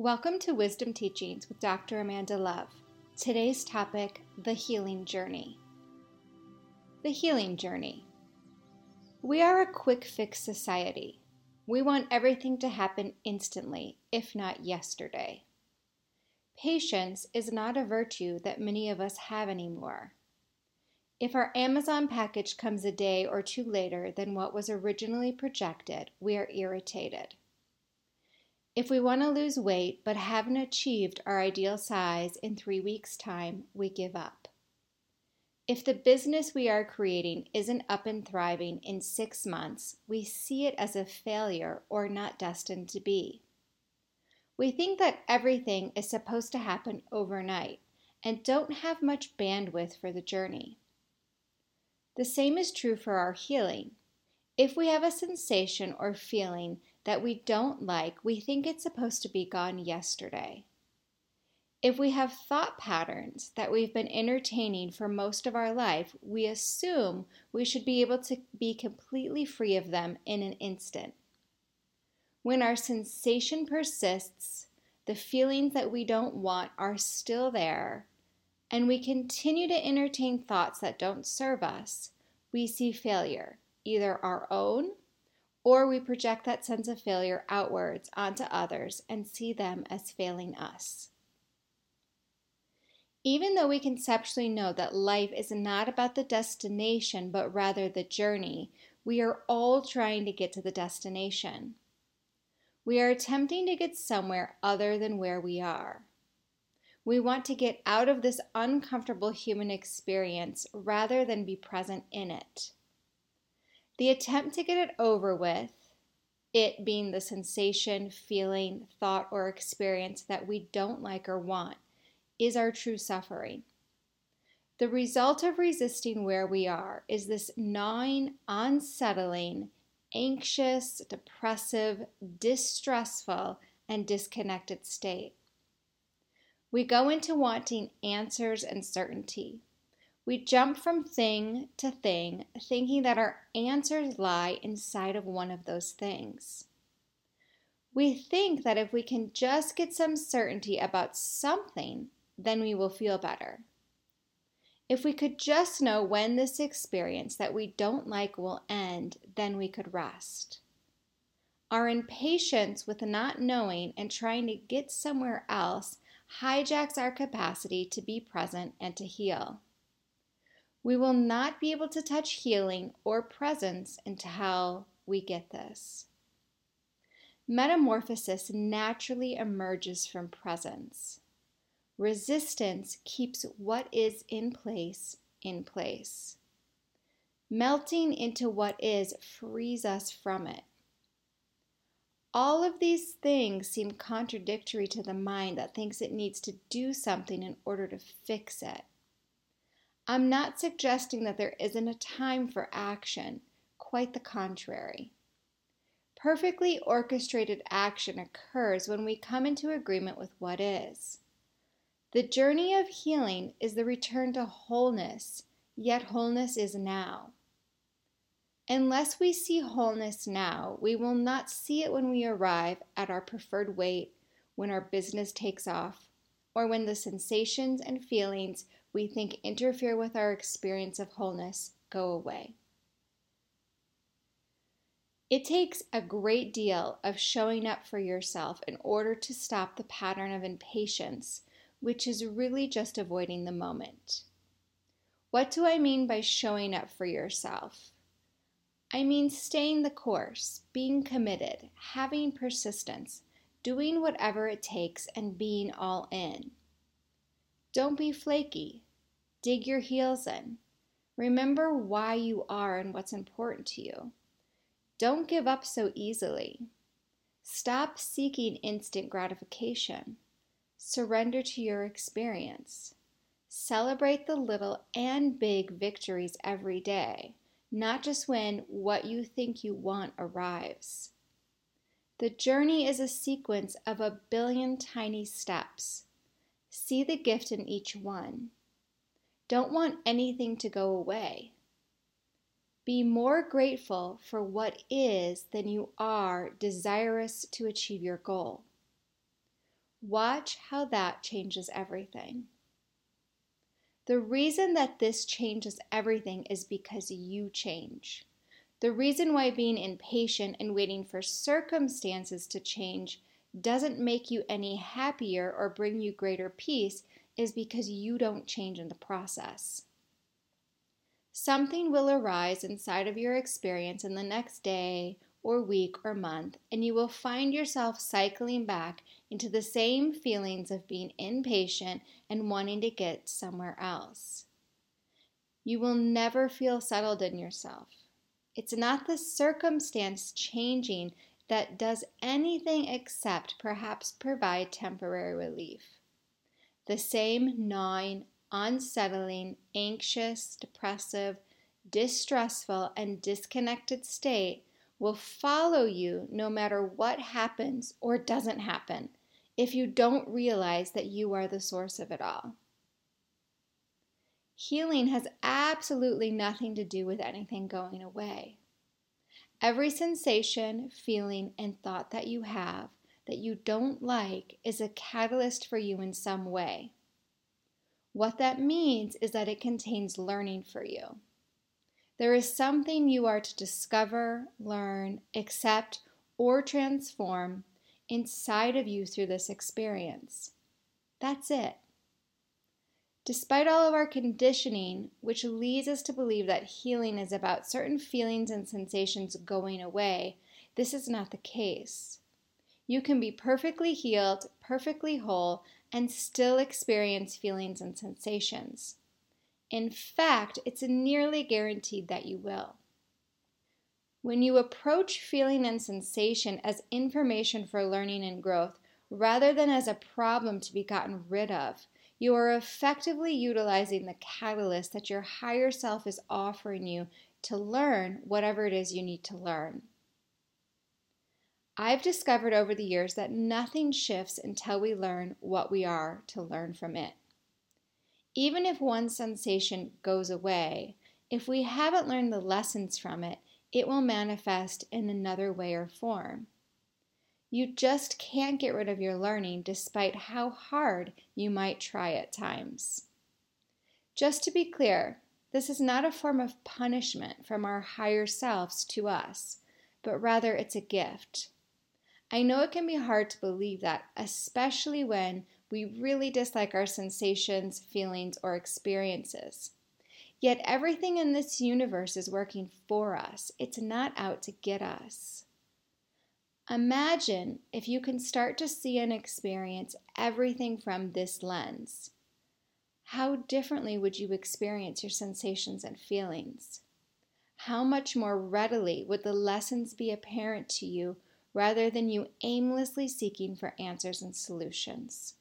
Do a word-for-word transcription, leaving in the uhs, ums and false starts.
Welcome to Wisdom Teachings with Doctor Amanda Love. Today's topic, The Healing Journey. The Healing Journey. We are a quick fix society. We want everything to happen instantly, if not yesterday. Patience is not a virtue that many of us have anymore. If our Amazon package comes a day or two later than what was originally projected, we are irritated. If we want to lose weight but haven't achieved our ideal size in three weeks' time, we give up. If the business we are creating isn't up and thriving in six months, we see it as a failure or not destined to be. We think that everything is supposed to happen overnight and don't have much bandwidth for the journey. The same is true for our healing. If we have a sensation or feeling that we don't like, we think it's supposed to be gone yesterday. If we have thought patterns that we've been entertaining for most of our life, we assume we should be able to be completely free of them in an instant. When our sensation persists, the feelings that we don't want are still there, and we continue to entertain thoughts that don't serve us, we see failure, either our own, or we project that sense of failure outwards onto others and see them as failing us. Even though we conceptually know that life is not about the destination but rather the journey, we are all trying to get to the destination. We are attempting to get somewhere other than where we are. We want to get out of this uncomfortable human experience rather than be present in it. The attempt to get it over with, it being the sensation, feeling, thought, or experience that we don't like or want, is our true suffering. The result of resisting where we are is this gnawing, unsettling, anxious, depressive, distressful, and disconnected state. We go into wanting answers and certainty. We jump from thing to thing, thinking that our answers lie inside of one of those things. We think that if we can just get some certainty about something, then we will feel better. If we could just know when this experience that we don't like will end, then we could rest. Our impatience with not knowing and trying to get somewhere else hijacks our capacity to be present and to heal. We will not be able to touch healing or presence until we get this. Metamorphosis naturally emerges from presence. Resistance keeps what is in place in place. Melting into what is frees us from it. All of these things seem contradictory to the mind that thinks it needs to do something in order to fix it. I'm not suggesting that there isn't a time for action, quite the contrary. Perfectly orchestrated action occurs when we come into agreement with what is. The journey of healing is the return to wholeness, yet wholeness is now. Unless we see wholeness now, we will not see it when we arrive at our preferred weight, when our business takes off, or when the sensations and feelings we think interfere with our experience of wholeness go away. It takes a great deal of showing up for yourself in order to stop the pattern of impatience, which is really just avoiding the moment. What do I mean by showing up for yourself? I mean staying the course, being committed, having persistence, doing whatever it takes, and being all in. Don't be flaky. Dig your heels in. Remember why you are and what's important to you. Don't give up so easily. Stop seeking instant gratification. Surrender to your experience. Celebrate the little and big victories every day, not just when what you think you want arrives. The journey is a sequence of a billion tiny steps. See the gift in each one. Don't want anything to go away. Be more grateful for what is than you are desirous to achieve your goal. Watch how that changes everything. The reason that this changes everything is because you change. The reason why being impatient and waiting for circumstances to change doesn't make you any happier or bring you greater peace is because you don't change in the process. Something will arise inside of your experience in the next day or week or month, and you will find yourself cycling back into the same feelings of being impatient and wanting to get somewhere else. You will never feel settled in yourself. It's not the circumstance changing that does anything except perhaps provide temporary relief. The same gnawing, unsettling, anxious, depressive, distressful, and disconnected state will follow you no matter what happens or doesn't happen if you don't realize that you are the source of it all. Healing has absolutely nothing to do with anything going away. Every sensation, feeling, and thought that you have that you don't like is a catalyst for you in some way. What that means is that it contains learning for you. There is something you are to discover, learn, accept, or transform inside of you through this experience. That's it. Despite all of our conditioning, which leads us to believe that healing is about certain feelings and sensations going away, this is not the case. You can be perfectly healed, perfectly whole, and still experience feelings and sensations. In fact, it's nearly guaranteed that you will. When you approach feeling and sensation as information for learning and growth, rather than as a problem to be gotten rid of, you are effectively utilizing the catalyst that your higher self is offering you to learn whatever it is you need to learn. I've discovered over the years that nothing shifts until we learn what we are to learn from it. Even if one sensation goes away, if we haven't learned the lessons from it, it will manifest in another way or form. You just can't get rid of your learning despite how hard you might try at times. Just to be clear, this is not a form of punishment from our higher selves to us, but rather it's a gift. I know it can be hard to believe that, especially when we really dislike our sensations, feelings, or experiences. Yet everything in this universe is working for us. It's not out to get us. Imagine if you can start to see and experience everything from this lens. How differently would you experience your sensations and feelings? How much more readily would the lessons be apparent to you rather than you aimlessly seeking for answers and solutions?